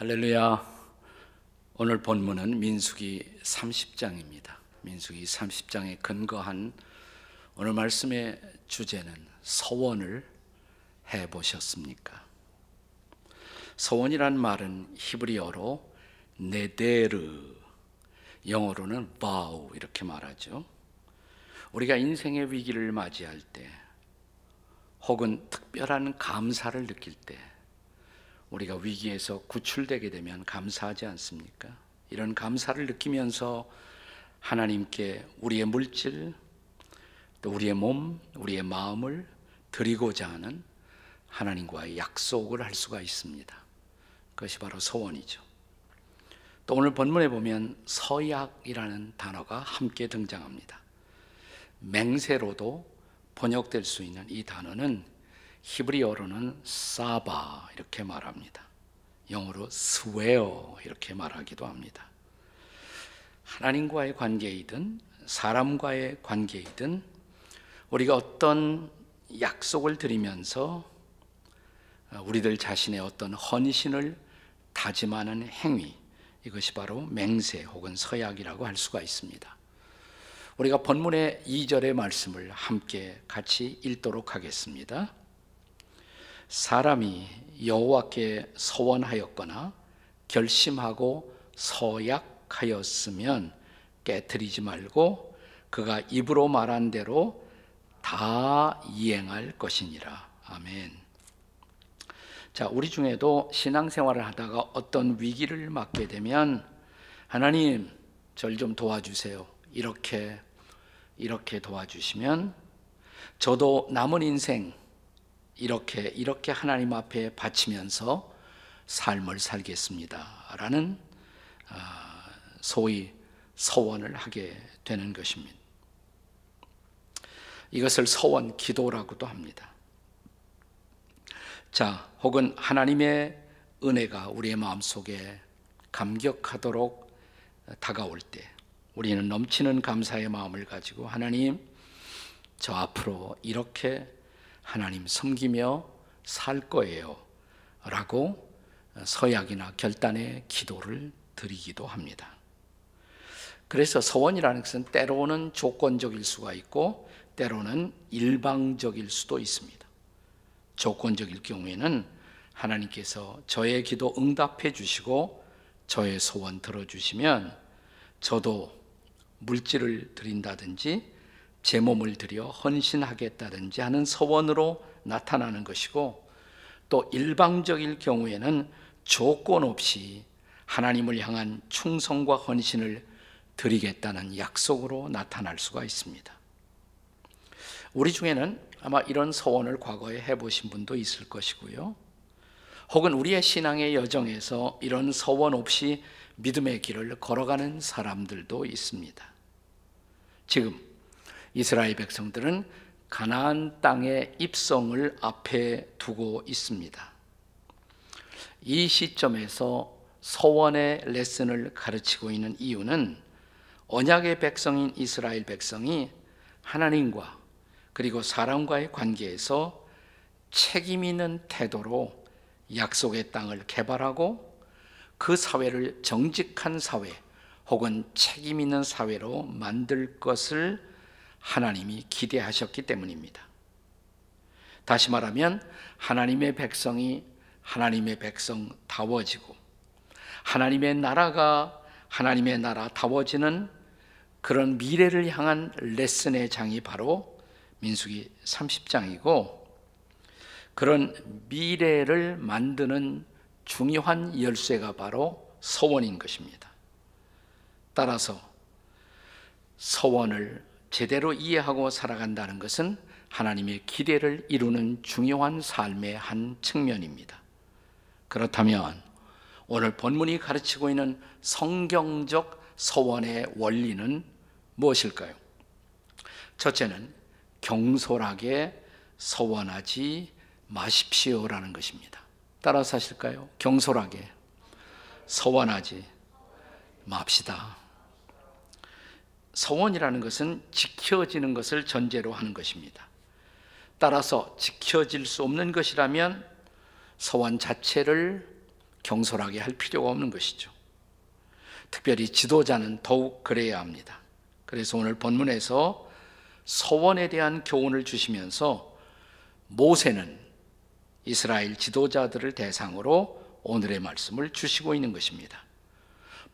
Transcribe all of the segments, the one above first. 할렐루야. 오늘 본문은 민수기 30장입니다. 민수기 30장에 근거한 오늘 말씀의 주제는 서원을 해보셨습니까? 서원이란 말은 히브리어로 네데르, 영어로는 바우 이렇게 말하죠. 우리가 인생의 위기를 맞이할 때 혹은 특별한 감사를 느낄 때 우리가 위기에서 구출되게 되면 감사하지 않습니까? 이런 감사를 느끼면서 하나님께 우리의 물질, 또 우리의 몸, 우리의 마음을 드리고자 하는 하나님과의 약속을 할 수가 있습니다. 그것이 바로 서원이죠. 또 오늘 본문에 보면 서약이라는 단어가 함께 등장합니다. 맹세로도 번역될 수 있는 이 단어는 히브리어로는 사바 이렇게 말합니다. 영어로 스웨어 이렇게 말하기도 합니다. 하나님과의 관계이든 사람과의 관계이든 우리가 어떤 약속을 드리면서 우리들 자신의 어떤 헌신을 다짐하는 행위, 이것이 바로 맹세 혹은 서약이라고 할 수가 있습니다. 우리가 본문의 2절의 말씀을 함께 같이 읽도록 하겠습니다. 사람이 여호와께 서원하였거나 결심하고 서약하였으면 깨트리지 말고 그가 입으로 말한 대로 다 이행할 것이니라. 아멘. 자, 우리 중에도 신앙생활을 하다가 어떤 위기를 맞게 되면 하나님 절 좀 도와주세요, 이렇게 도와주시면 저도 남은 인생 이렇게 하나님 앞에 바치면서 삶을 살겠습니다 라는 소위 서원을 하게 되는 것입니다. 이것을 서원 기도라고도 합니다. 자, 혹은 하나님의 은혜가 우리의 마음속에 감격하도록 다가올 때 우리는 넘치는 감사의 마음을 가지고 하나님 저 앞으로 이렇게 하나님 섬기며 살 거예요 라고 서약이나 결단의 기도를 드리기도 합니다. 그래서 서원이라는 것은 때로는 조건적일 수가 있고 때로는 일방적일 수도 있습니다. 조건적일 경우에는 하나님께서 저의 기도 응답해 주시고 저의 소원 들어주시면 저도 물질을 드린다든지 제 몸을 들여 헌신하겠다든지 하는 서원으로 나타나는 것이고, 또 일방적일 경우에는 조건 없이 하나님을 향한 충성과 헌신을 드리겠다는 약속으로 나타날 수가 있습니다. 우리 중에는 아마 이런 서원을 과거에 해보신 분도 있을 것이고요, 혹은 우리의 신앙의 여정에서 이런 서원 없이 믿음의 길을 걸어가는 사람들도 있습니다. 지금 이스라엘 백성들은 가나안 땅의 입성을 앞에 두고 있습니다. 이 시점에서 서원의 레슨을 가르치고 있는 이유는 언약의 백성인 이스라엘 백성이 하나님과 그리고 사람과의 관계에서 책임 있는 태도로 약속의 땅을 개발하고 그 사회를 정직한 사회 혹은 책임 있는 사회로 만들 것을 하나님이 기대하셨기 때문입니다. 다시 말하면 하나님의 백성이 하나님의 백성다워지고 하나님의 나라가 하나님의 나라다워지는 그런 미래를 향한 레슨의 장이 바로 민수기 30장이고, 그런 미래를 만드는 중요한 열쇠가 바로 서원인 것입니다. 따라서 서원을 제대로 이해하고 살아간다는 것은 하나님의 기대를 이루는 중요한 삶의 한 측면입니다. 그렇다면 오늘 본문이 가르치고 있는 성경적 서원의 원리는 무엇일까요? 첫째는 경솔하게 서원하지 마십시오라는 것입니다. 따라서 하실까요? 경솔하게 서원하지 맙시다. 서원이라는 것은 지켜지는 것을 전제로 하는 것입니다. 따라서 지켜질 수 없는 것이라면 서원 자체를 경솔하게 할 필요가 없는 것이죠. 특별히 지도자는 더욱 그래야 합니다. 그래서 오늘 본문에서 서원에 대한 교훈을 주시면서 모세는 이스라엘 지도자들을 대상으로 오늘의 말씀을 주시고 있는 것입니다.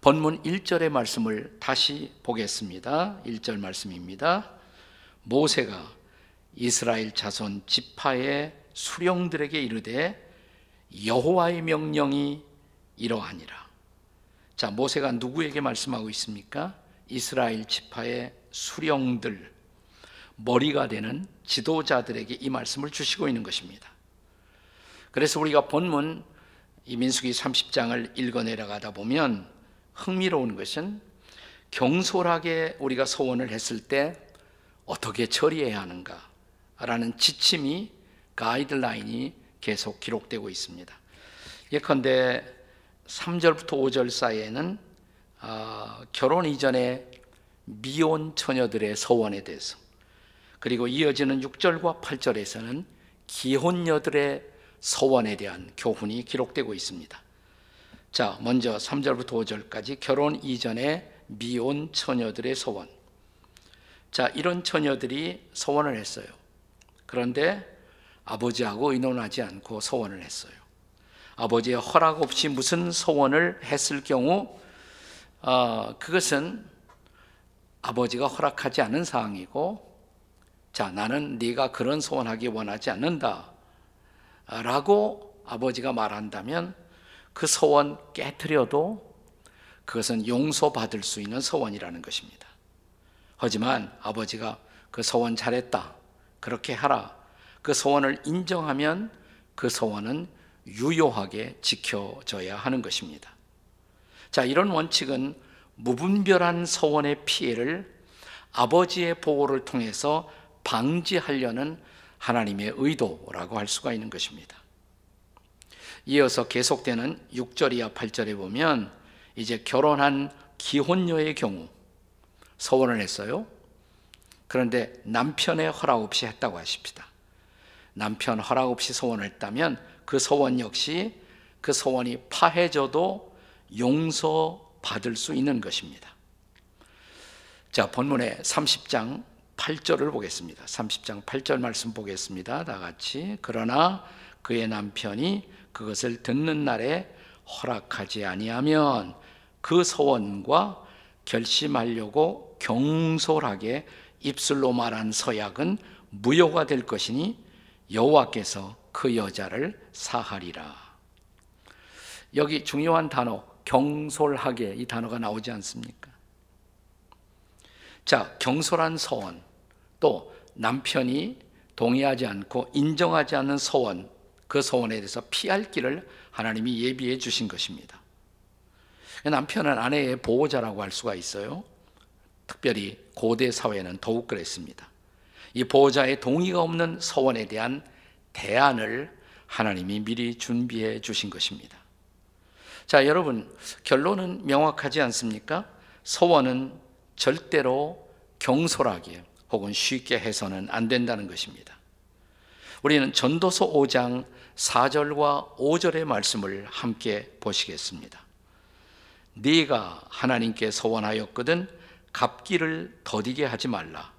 본문 1절의 말씀을 다시 보겠습니다. 1절 말씀입니다. 모세가 이스라엘 자손 지파의 수령들에게 이르되 여호와의 명령이 이러하니라. 자, 모세가 누구에게 말씀하고 있습니까? 이스라엘 지파의 수령들, 머리가 되는 지도자들에게 이 말씀을 주시고 있는 것입니다. 그래서 우리가 본문 이 민수기 30장을 읽어내려가다 보면 흥미로운 것은 경솔하게 우리가 서원을 했을 때 어떻게 처리해야 하는가 라는 지침이, 가이드라인이 계속 기록되고 있습니다. 예컨대 3절부터 5절 사이에는 결혼 이전의 미혼 처녀들의 서원에 대해서, 그리고 이어지는 6절과 8절에서는 기혼녀들의 서원에 대한 교훈이 기록되고 있습니다. 자, 먼저 3절부터 5절까지 결혼 이전의 미혼 처녀들의 서원. 자, 이런 처녀들이 서원을 했어요. 그런데 아버지하고 의논하지 않고 서원을 했어요. 아버지의 허락 없이 무슨 서원을 했을 경우 그것은 아버지가 허락하지 않은 사항이고, 자, 나는 네가 그런 서원하기 원하지 않는다 라고 아버지가 말한다면 그 서원 깨트려도 그것은 용서받을 수 있는 서원이라는 것입니다. 하지만 아버지가 그 서원 잘했다, 그렇게 하라, 그 서원을 인정하면 그 서원은 유효하게 지켜져야 하는 것입니다. 자, 이런 원칙은 무분별한 서원의 피해를 아버지의 보호를 통해서 방지하려는 하나님의 의도라고 할 수가 있는 것입니다. 이어서 계속되는 6절 이하 8절에 보면 이제 결혼한 기혼녀의 경우 서원을 했어요. 그런데 남편의 허락 없이 했다고 하십니다. 남편 허락 없이 서원을 했다면 그 서원 역시, 그 서원이 파해져도 용서받을 수 있는 것입니다. 자, 본문의 30장 8절을 보겠습니다. 30장 8절 말씀 보겠습니다. 다 같이. 그러나 그의 남편이 그것을 듣는 날에 허락하지 아니하면 그 서원과 결심하려고 경솔하게 입술로 말한 서약은 무효가 될 것이니 여호와께서 그 여자를 사하리라. 여기 중요한 단어 경솔하게, 이 단어가 나오지 않습니까? 자, 경솔한 서원, 또 남편이 동의하지 않고 인정하지 않는 서원, 그 서원에 대해서 피할 길을 하나님이 예비해 주신 것입니다. 남편은 아내의 보호자라고 할 수가 있어요. 특별히 고대 사회는 더욱 그랬습니다. 이 보호자의 동의가 없는 서원에 대한 대안을 하나님이 미리 준비해 주신 것입니다. 자, 여러분, 결론은 명확하지 않습니까? 서원은 절대로 경솔하게 혹은 쉽게 해서는 안 된다는 것입니다. 우리는 전도서 5장 4절과 5절의 말씀을 함께 보시겠습니다. 네가 하나님께 서원하였거든 갚기를 더디게 하지 말라.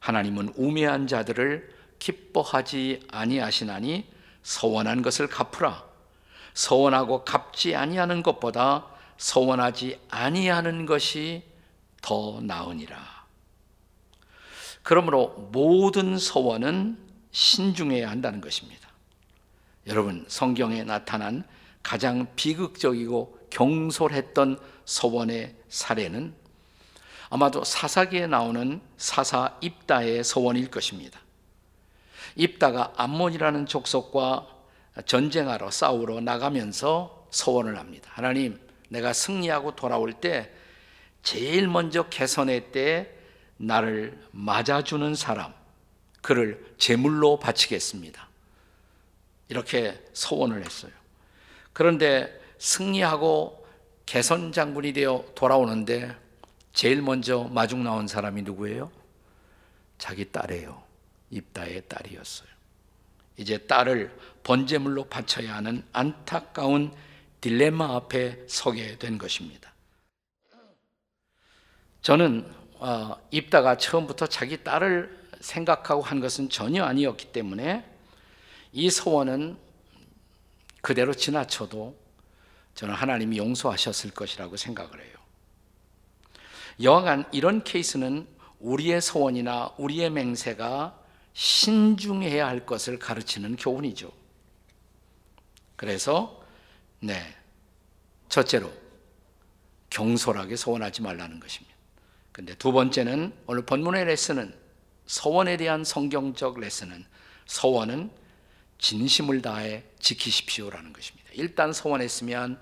하나님은 우매한 자들을 기뻐하지 아니하시나니 서원한 것을 갚으라. 서원하고 갚지 아니하는 것보다 서원하지 아니하는 것이 더 나으니라. 그러므로 모든 서원은 신중해야 한다는 것입니다. 여러분, 성경에 나타난 가장 비극적이고 경솔했던 서원의 사례는 아마도 사사기에 나오는 사사 입다의 서원일 것입니다. 입다가 암몬이라는 족속과 전쟁하러, 싸우러 나가면서 서원을 합니다. 하나님, 내가 승리하고 돌아올 때 제일 먼저 개선의 때에 나를 맞아주는 사람, 그를 제물로 바치겠습니다. 이렇게 서원을 했어요. 그런데 승리하고 개선 장군이 되어 돌아오는데 제일 먼저 마중 나온 사람이 누구예요? 자기 딸이에요. 입다의 딸이었어요. 이제 딸을 번제물로 바쳐야 하는 안타까운 딜레마 앞에 서게 된 것입니다. 저는 입다가 처음부터 자기 딸을 생각하고 한 것은 전혀 아니었기 때문에 이 소원은 그대로 지나쳐도 저는 하나님이 용서하셨을 것이라고 생각을 해요. 여하간 이런 케이스는 우리의 소원이나 우리의 맹세가 신중해야 할 것을 가르치는 교훈이죠. 그래서 첫째로 경솔하게 소원하지 말라는 것입니다. 근데 두 번째는 오늘 본문의 레슨은 소원에 대한 성경적 레슨은 소원은 진심을 다해 지키십시오라는 것입니다. 일단 소원했으면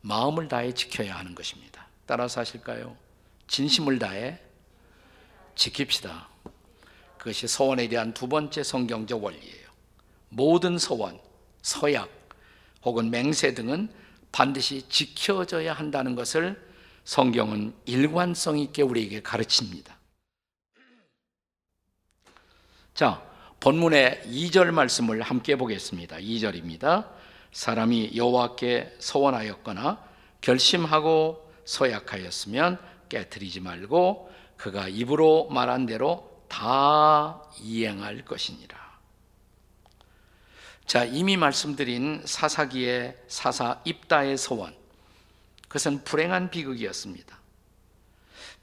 마음을 다해 지켜야 하는 것입니다. 따라서 하실까요? 진심을 다해 지킵시다. 그것이 소원에 대한 두 번째 성경적 원리예요. 모든 소원, 서약 혹은 맹세 등은 반드시 지켜져야 한다는 것을 성경은 일관성 있게 우리에게 가르칩니다. 자, 본문의 2절 말씀을 함께 보겠습니다. 2절입니다. 사람이 여호와께 소원하였거나 결심하고 서약하였으면 깨트리지 말고 그가 입으로 말한 대로 다 이행할 것이니라. 자, 이미 말씀드린 사사기의 입다의 소원, 그것은 불행한 비극이었습니다.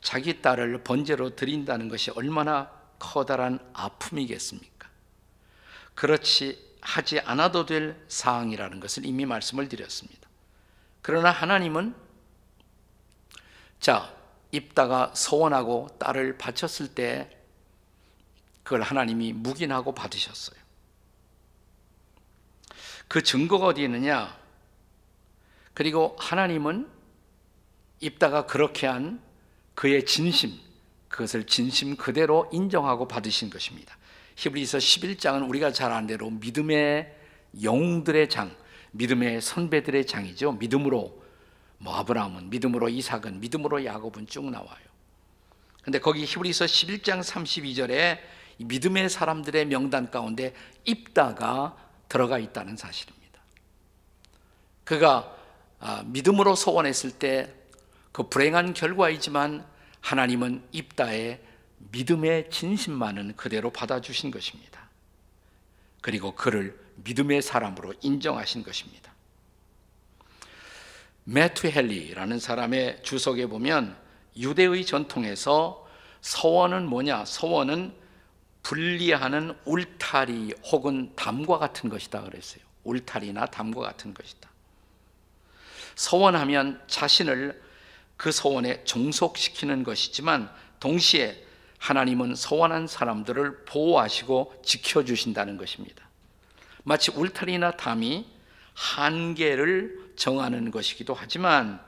자기 딸을 번제로 드린다는 것이 얼마나 커다란 아픔이겠습니까? 그렇지 하지 않아도 될 사항이라는 것을 이미 말씀을 드렸습니다. 그러나 하나님은 입다가 소원하고 딸을 바쳤을 때 그걸 하나님이 묵인하고 받으셨어요. 그 증거가 어디 있느냐? 그리고 하나님은 입다가 그렇게 한 그의 진심, 그것을 진심 그대로 인정하고 받으신 것입니다. 히브리서 11장은 우리가 잘 아는 대로 믿음의 영웅들의 장, 믿음의 선배들의 장이죠. 믿음으로 아브라함은, 믿음으로 이삭은, 믿음으로 야곱은 쭉 나와요. 근데 거기 히브리서 11장 32절에 믿음의 사람들의 명단 가운데 입다가 들어가 있다는 사실입니다. 그가 믿음으로 소원했을 때 그 불행한 결과이지만 하나님은 입다의 믿음의 진심만은 그대로 받아주신 것입니다. 그리고 그를 믿음의 사람으로 인정하신 것입니다. 매튜 헨리라는 사람의 주석에 보면 유대의 전통에서 서원은 뭐냐? 서원은 분리하는 울타리 혹은 담과 같은 것이다 그랬어요. 울타리나 담과 같은 것이다. 서원하면 자신을 그 서원에 종속시키는 것이지만 동시에 하나님은 서원한 사람들을 보호하시고 지켜주신다는 것입니다. 마치 울타리나 담이 한계를 정하는 것이기도 하지만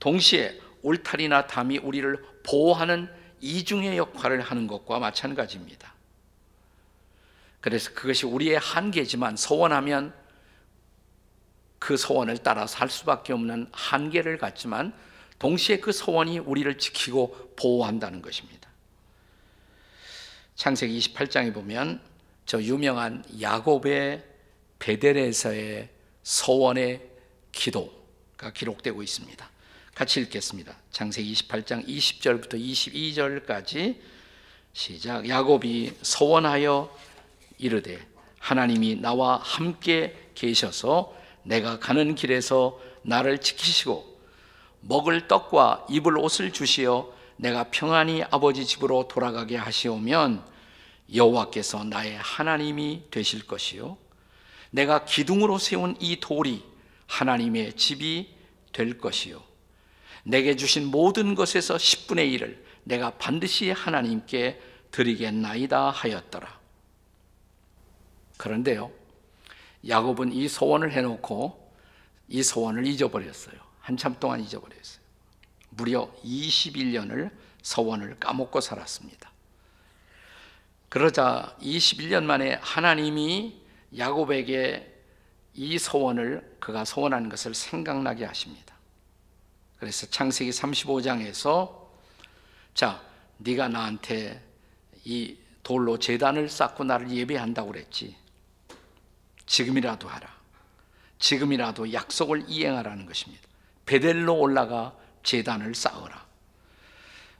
동시에 울타리나 담이 우리를 보호하는 이중의 역할을 하는 것과 마찬가지입니다. 그래서 그것이 우리의 한계지만 소원하면 그 소원을 따라 살 수밖에 없는 한계를 갖지만 동시에 그 소원이 우리를 지키고 보호한다는 것입니다. 창세기 28장에 보면 저 유명한 야곱의 베델에서의 소원의 기도가 기록되고 있습니다. 같이 읽겠습니다. 창세기 28장 20절부터 22절까지 시작. 야곱이 소원하여 이르되 하나님이 나와 함께 계셔서 내가 가는 길에서 나를 지키시고 먹을 떡과 입을 옷을 주시어 내가 평안히 아버지 집으로 돌아가게 하시오면 여호와께서 나의 하나님이 되실 것이요 내가 기둥으로 세운 이 돌이 하나님의 집이 될 것이요 내게 주신 모든 것에서 10분의 1을 내가 반드시 하나님께 드리겠나이다 하였더라. 그런데요, 야곱은 이 소원을 해놓고 이 소원을 잊어버렸어요. 한참 동안 잊어버렸어요. 무려 21년을 소원을 까먹고 살았습니다. 그러자 21년 만에 하나님이 야곱에게 이 소원을, 그가 소원한 것을 생각나게 하십니다. 그래서 창세기 35장에서 네가 나한테 이 돌로 제단을 쌓고 나를 예배한다고 그랬지. 지금이라도 하라. 지금이라도 약속을 이행하라는 것입니다. 베델로 올라가 제단을 쌓으라.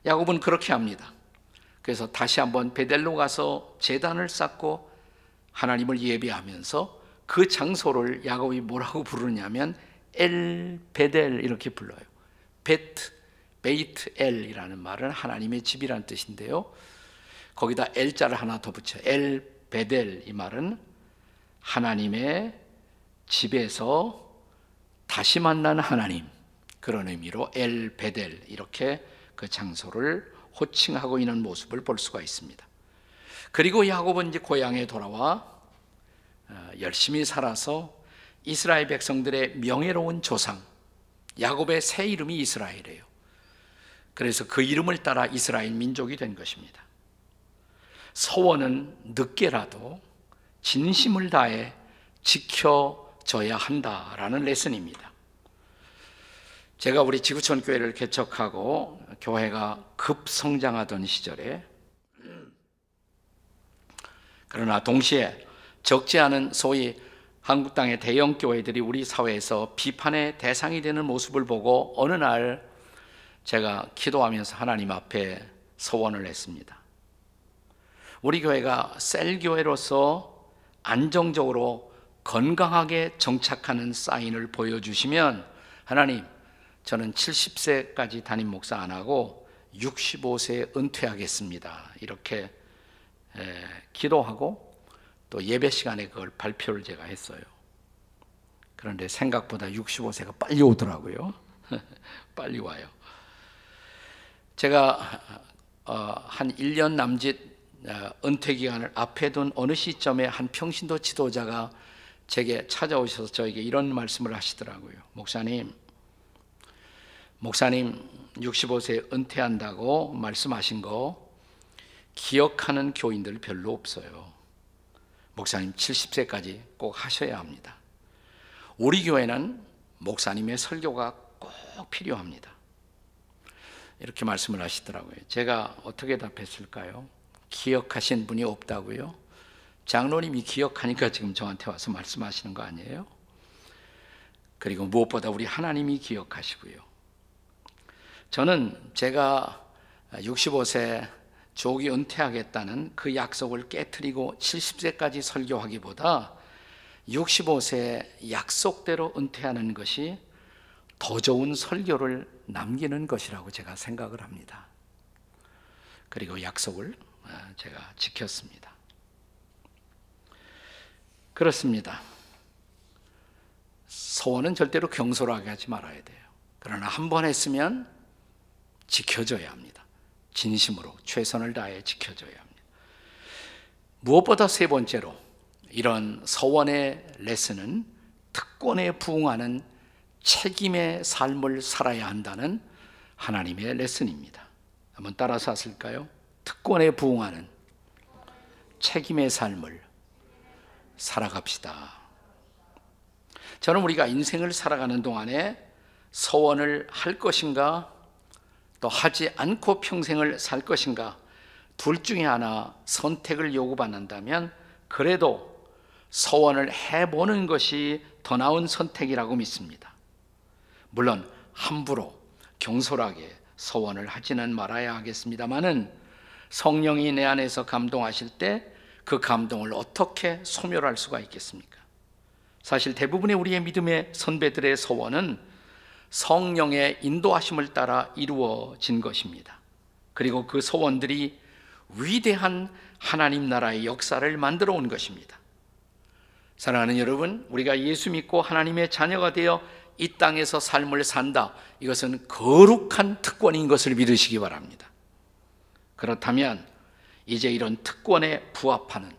야곱은 그렇게 합니다. 그래서 다시 한번 베델로 가서 제단을 쌓고 하나님을 예배하면서 그 장소를 야곱이 뭐라고 부르냐면 엘 베델 이렇게 불러요. 베이트 엘이라는 말은 하나님의 집이란 뜻인데요, 거기다 엘자를 하나 더 붙여요. 엘 베델 이 말은 하나님의 집에서 다시 만난 하나님, 그런 의미로 엘 베델 이렇게 그 장소를 호칭하고 있는 모습을 볼 수가 있습니다. 그리고 야곱은 이제 고향에 돌아와 열심히 살아서 이스라엘 백성들의 명예로운 조상, 야곱의 새 이름이 이스라엘이에요. 그래서 그 이름을 따라 이스라엘 민족이 된 것입니다. 서원은 늦게라도 진심을 다해 지켜져야 한다라는 레슨입니다. 제가 우리 지구촌 교회를 개척하고 교회가 급성장하던 시절에, 그러나 동시에 적지 않은 소위 한국 땅의 대형 교회들이 우리 사회에서 비판의 대상이 되는 모습을 보고 어느 날 제가 기도하면서 하나님 앞에 서원을 했습니다. 우리 교회가 셀 교회로서 안정적으로 건강하게 정착하는 사인을 보여주시면, 하나님, 저는 70세까지 담임 목사 안 하고 65세에 은퇴하겠습니다. 이렇게 기도하고 또 예배 시간에 그걸 발표를 제가 했어요. 그런데 생각보다 65세가 빨리 오더라고요. 빨리 와요. 제가 한 1년 남짓 은퇴 기간을 앞에 둔 어느 시점에 한 평신도 지도자가 제게 찾아오셔서 저에게 이런 말씀을 하시더라고요. 목사님 65세에 은퇴한다고 말씀하신 거 기억하는 교인들 별로 없어요. 목사님 70세까지 꼭 하셔야 합니다. 우리 교회는 목사님의 설교가 꼭 필요합니다. 이렇게 말씀을 하시더라고요. 제가 어떻게 답했을까요? 기억하신 분이 없다고요? 장로님이 기억하니까 지금 저한테 와서 말씀하시는 거 아니에요? 그리고 무엇보다 우리 하나님이 기억하시고요. 저는 제가 65세 조기 은퇴하겠다는 그 약속을 깨트리고 70세까지 설교하기보다 65세 약속대로 은퇴하는 것이 더 좋은 설교를 남기는 것이라고 제가 생각을 합니다. 그리고 약속을 제가 지켰습니다. 그렇습니다. 소원은 절대로 경솔하게 하지 말아야 돼요. 그러나 한 번 했으면 지켜줘야 합니다. 진심으로 최선을 다해 지켜줘야 합니다. 무엇보다 세 번째로, 이런 서원의 레슨은 특권에 부응하는 책임의 삶을 살아야 한다는 하나님의 레슨입니다. 한번 따라서 하실까요? 특권에 부응하는 책임의 삶을 살아갑시다. 저는 우리가 인생을 살아가는 동안에 서원을 할 것인가 또 하지 않고 평생을 살 것인가, 둘 중에 하나 선택을 요구받는다면 그래도 서원을 해보는 것이 더 나은 선택이라고 믿습니다. 물론 함부로 경솔하게 서원을 하지는 말아야 하겠습니다만은 성령이 내 안에서 감동하실 때 그 감동을 어떻게 소멸할 수가 있겠습니까? 사실 대부분의 우리의 믿음의 선배들의 서원은 성령의 인도하심을 따라 이루어진 것입니다. 그리고 그 소원들이 위대한 하나님 나라의 역사를 만들어 온 것입니다. 사랑하는 여러분, 우리가 예수 믿고 하나님의 자녀가 되어 이 땅에서 삶을 산다, 이것은 거룩한 특권인 것을 믿으시기 바랍니다. 그렇다면 이제 이런 특권에 부합하는,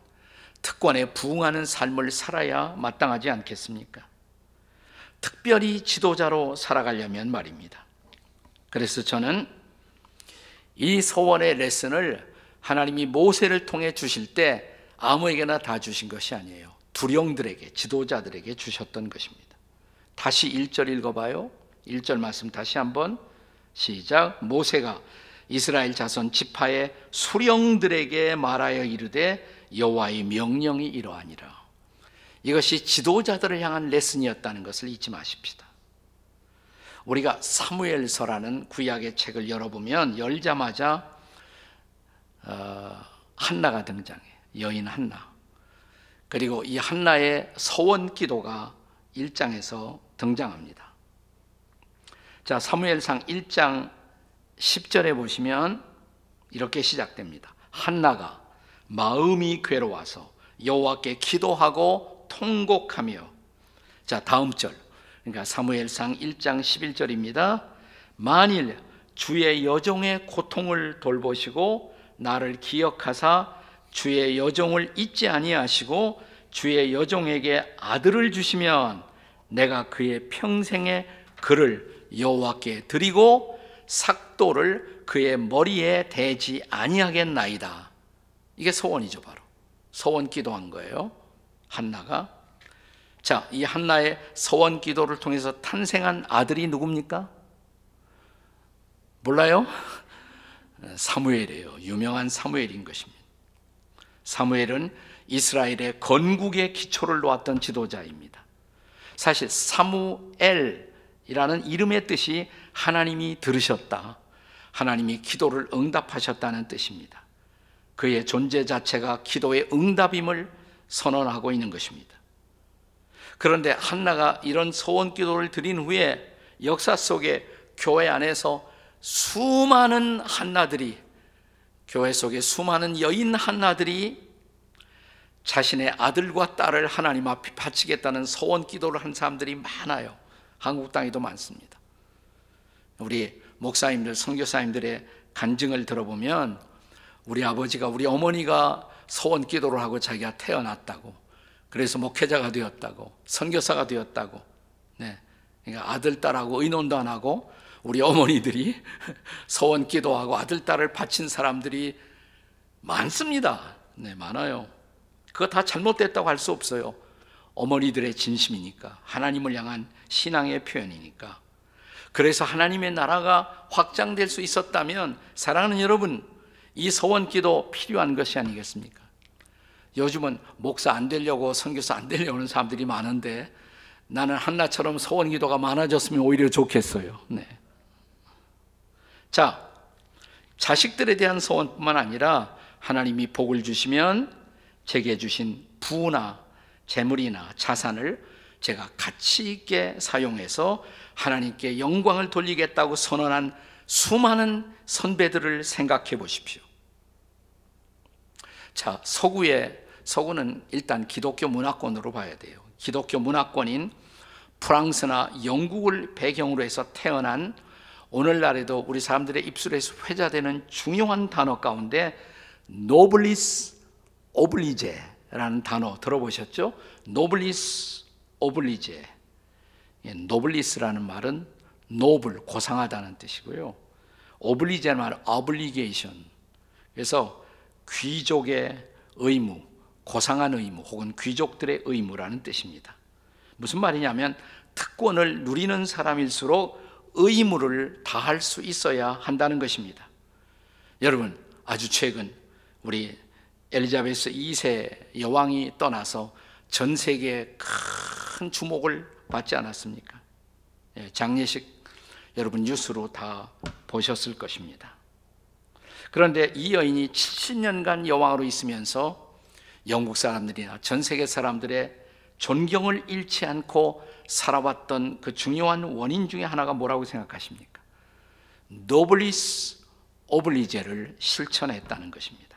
특권에 부응하는 삶을 살아야 마땅하지 않겠습니까? 특별히 지도자로 살아가려면 말입니다. 그래서 저는 이 서원의 레슨을 하나님이 모세를 통해 주실 때 아무에게나 다 주신 것이 아니에요. 두령들에게, 지도자들에게 주셨던 것입니다. 다시 1절 읽어봐요. 1절 말씀 다시 한번 시작. 모세가 이스라엘 자손 지파의 수령들에게 말하여 이르되 여호와의 명령이 이러하니라. 이것이 지도자들을 향한 레슨이었다는 것을 잊지 마십시다. 우리가 사무엘서라는 구약의 책을 열어보면 열자마자 한나가 등장해. 여인 한나. 그리고 이 한나의 서원 기도가 1장에서 등장합니다. 자, 사무엘상 1장 10절에 보시면 이렇게 시작됩니다. 한나가 마음이 괴로워서 여호와께 기도하고 통곡하며. 자, 다음 절. 그러니까 사무엘상 1장 11절입니다. 만일 주의 여종의 고통을 돌보시고 나를 기억하사 주의 여종을 잊지 아니하시고 주의 여종에게 아들을 주시면 내가 그의 평생에 그를 여호와께 드리고 삭도를 그의 머리에 대지 아니하겠나이다. 이게 소원이죠. 바로 소원 기도한 거예요, 한나가. 자, 이 한나의 소원 기도를 통해서 탄생한 아들이 누굽니까? 몰라요? 사무엘이에요. 유명한 사무엘인 것입니다. 사무엘은 이스라엘의 건국의 기초를 놓았던 지도자입니다. 사실 사무엘이라는 이름의 뜻이 하나님이 들으셨다, 하나님이 기도를 응답하셨다는 뜻입니다. 그의 존재 자체가 기도의 응답임을 선언하고 있는 것입니다. 그런데 한나가 이런 소원 기도를 드린 후에 역사 속에 교회 안에서 수많은 한나들이, 교회 속에 수많은 여인 한나들이 자신의 아들과 딸을 하나님 앞에 바치겠다는 소원 기도를 한 사람들이 많아요. 한국 땅에도 많습니다. 우리 목사님들, 선교사님들의 간증을 들어보면 우리 아버지가, 우리 어머니가 소원 기도를 하고 자기가 태어났다고, 그래서 목회자가 되었다고, 선교사가 되었다고. 네. 그러니까 아들, 딸하고 의논도 안 하고 우리 어머니들이 소원 기도하고 아들, 딸을 바친 사람들이 많습니다. 네, 많아요. 그거 다 잘못됐다고 할 수 없어요. 어머니들의 진심이니까, 하나님을 향한 신앙의 표현이니까. 그래서 하나님의 나라가 확장될 수 있었다면, 사랑하는 여러분, 이 소원 기도 필요한 것이 아니겠습니까? 요즘은 목사 안 되려고, 선교사 안 되려고 하는 사람들이 많은데, 나는 한나처럼 소원 기도가 많아졌으면 오히려 좋겠어요. 네. 자, 자식들에 대한 소원뿐만 아니라 하나님이 복을 주시면 제게 주신 부나 재물이나 자산을 제가 가치 있게 사용해서 하나님께 영광을 돌리겠다고 선언한 수많은 선배들을 생각해 보십시오. 자, 서구는 일단 기독교 문화권으로 봐야 돼요. 기독교 문화권인 프랑스나 영국을 배경으로 해서 태어난, 오늘날에도 우리 사람들의 입술에서 회자되는 중요한 단어 가운데 노블리스 오블리제라는 단어 들어보셨죠? 노블리스 오블리제. 노블리스라는 말은 노블, 고상하다는 뜻이고요. 오블리제는 말은 obligation. 그래서 귀족의 의무, 고상한 의무, 혹은 귀족들의 의무라는 뜻입니다. 무슨 말이냐면 특권을 누리는 사람일수록 의무를 다할 수 있어야 한다는 것입니다. 여러분, 아주 최근 우리 엘리자베스 2세 여왕이 떠나서 전 세계에 큰 주목을 받지 않았습니까? 장례식 여러분 뉴스로 다 보셨을 것입니다. 그런데 이 여인이 70년간 여왕으로 있으면서 영국 사람들이나 전 세계 사람들의 존경을 잃지 않고 살아왔던 그 중요한 원인 중에 하나가 뭐라고 생각하십니까? 노블리스 오블리제를 실천했다는 것입니다.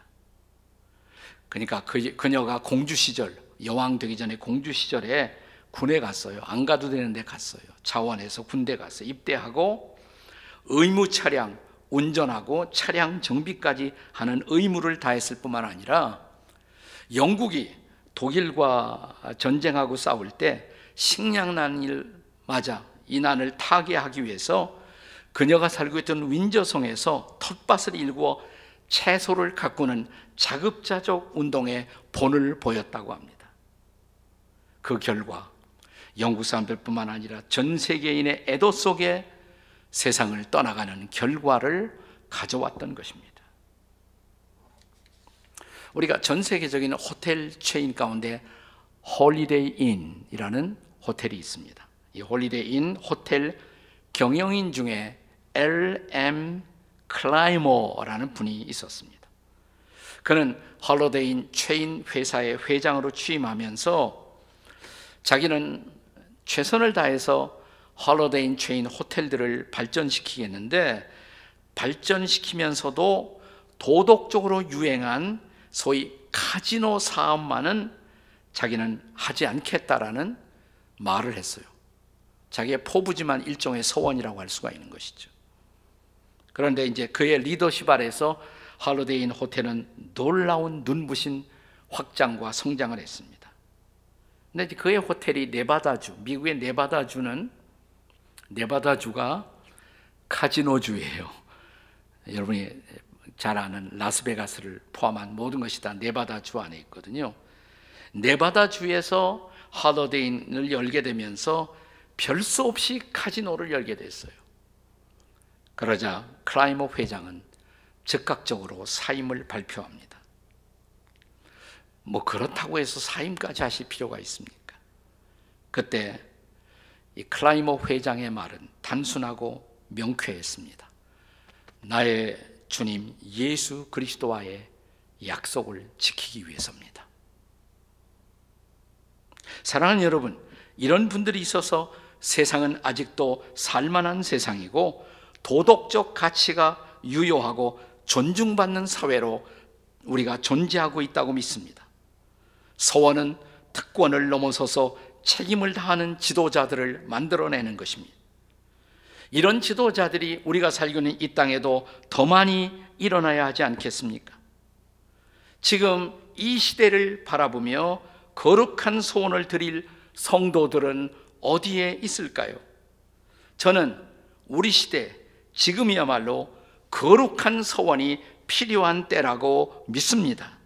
그러니까 그녀가 공주 시절, 여왕 되기 전에 공주 시절에 군에 갔어요. 안 가도 되는데 갔어요. 자원해서 군대 갔어요. 입대하고 의무 차량 운전하고 차량 정비까지 하는 의무를 다했을 뿐만 아니라, 영국이 독일과 전쟁하고 싸울 때 식량난을 맞아 이 난을 타개하기 위해서 그녀가 살고 있던 윈저성에서 텃밭을 일구어 채소를 가꾸는 자급자족 운동의 본을 보였다고 합니다. 그 결과 영국 사람들뿐만 아니라 전 세계인의 애도 속에 세상을 떠나가는 결과를 가져왔던 것입니다. 우리가 전 세계적인 호텔 체인 가운데 홀리데이 인이라는 호텔이 있습니다. 이 홀리데이 인 호텔 경영인 중에 L.M. 클라이머라는 분이 있었습니다. 그는 홀리데이 인 체인 회사의 회장으로 취임하면서 자기는 최선을 다해서 홀리데이 인 체인 호텔들을 발전시키겠는데, 발전시키면서도 도덕적으로 유행한 소위 카지노 사업만은 자기는 하지 않겠다라는 말을 했어요. 자기의 포부지만 일종의 소원이라고 할 수가 있는 것이죠. 그런데 이제 그의 리더십 아래서 홀리데이 인 호텔은 놀라운 눈부신 확장과 성장을 했습니다. 그런데 그의 호텔이 네바다주, 미국의 네바다주는, 네바다주가 카지노주예요. 여러분이 잘 아는 라스베가스를 포함한 모든 것이 다 네바다주 안에 있거든요. 네바다주에서 홀리데이 인을 열게 되면서 별수 없이 카지노를 열게 됐어요. 그러자 클라이머 회장은 즉각적으로 사임을 발표합니다. 뭐 그렇다고 해서 사임까지 하실 필요가 있습니까? 그때 이 클라이머 회장의 말은 단순하고 명쾌했습니다. 나의 주님 예수 그리스도와의 약속을 지키기 위해서입니다. 사랑하는 여러분, 이런 분들이 있어서 세상은 아직도 살만한 세상이고 도덕적 가치가 유효하고 존중받는 사회로 우리가 존재하고 있다고 믿습니다. 소원은 특권을 넘어서서 책임을 다하는 지도자들을 만들어내는 것입니다. 이런 지도자들이 우리가 살고 있는 이 땅에도 더 많이 일어나야 하지 않겠습니까? 지금 이 시대를 바라보며 거룩한 소원을 드릴 성도들은 어디에 있을까요? 저는 우리 시대, 지금이야말로 거룩한 소원이 필요한 때라고 믿습니다.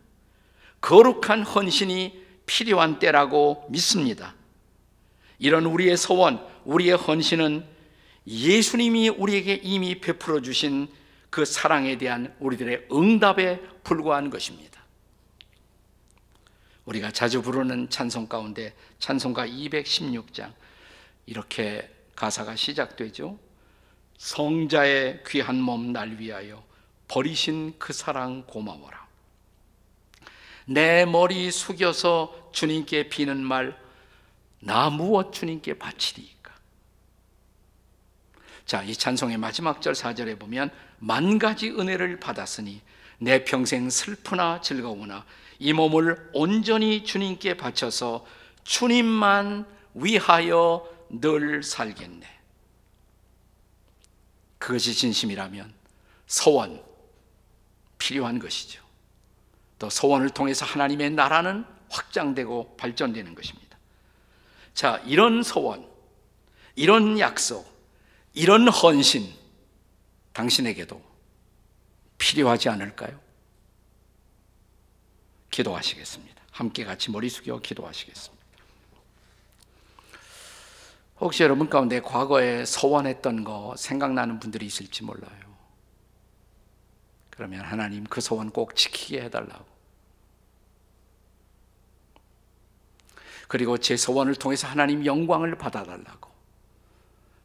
거룩한 헌신이 필요한 때라고 믿습니다. 이런 우리의 소원, 우리의 헌신은 예수님이 우리에게 이미 베풀어 주신 그 사랑에 대한 우리들의 응답에 불과한 것입니다. 우리가 자주 부르는 찬송 가운데 찬송가 216장 이렇게 가사가 시작되죠. 성자의 귀한 몸 날 위하여 버리신 그 사랑 고마워라. 내 머리 숙여서 주님께 비는 말 나 무엇 주님께 바치리. 자, 이 찬송의 마지막 절 4절에 보면 만 가지 은혜를 받았으니 내 평생 슬프나 즐거우나 이 몸을 온전히 주님께 바쳐서 주님만 위하여 늘 살겠네. 그것이 진심이라면 소원 필요한 것이죠. 또 소원을 통해서 하나님의 나라는 확장되고 발전되는 것입니다. 자, 이런 소원, 이런 약속, 이런 헌신, 당신에게도 필요하지 않을까요? 기도하시겠습니다. 함께 같이 머리 숙여 기도하시겠습니다. 혹시 여러분 가운데 과거에 소원했던 거 생각나는 분들이 있을지 몰라요. 그러면 하나님 그 소원 꼭 지키게 해달라고. 그리고 제 소원을 통해서 하나님 영광을 받아달라고.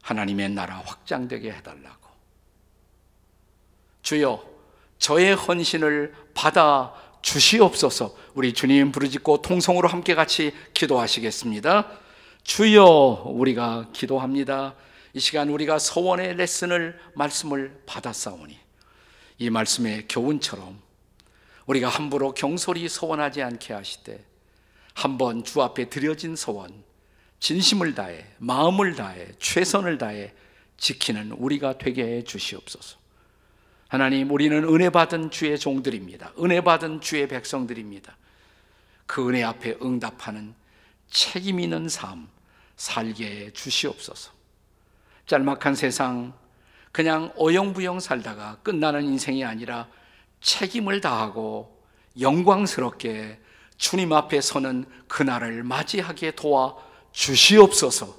하나님의 나라 확장되게 해달라고. 주여, 저의 헌신을 받아 주시옵소서. 우리 주님 부르짖고 통성으로 함께 같이 기도하시겠습니다. 주여, 우리가 기도합니다. 이 시간 우리가 소원의 레슨을, 말씀을 받았사오니 이 말씀의 교훈처럼 우리가 함부로 경솔히 소원하지 않게 하시되 한번 주 앞에 드려진 소원 진심을 다해, 마음을 다해, 최선을 다해 지키는 우리가 되게 해 주시옵소서. 하나님, 우리는 은혜 받은 주의 종들입니다. 은혜 받은 주의 백성들입니다. 그 은혜 앞에 응답하는 책임 있는 삶 살게 해 주시옵소서. 짤막한 세상 그냥 어영부영 살다가 끝나는 인생이 아니라 책임을 다하고 영광스럽게 주님 앞에 서는 그날을 맞이하게 도와 주시옵소서.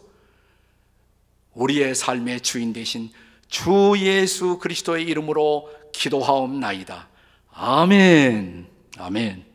우리의 삶의 주인 되신 주 예수 그리스도의 이름으로 기도하옵나이다. 아멘. 아멘.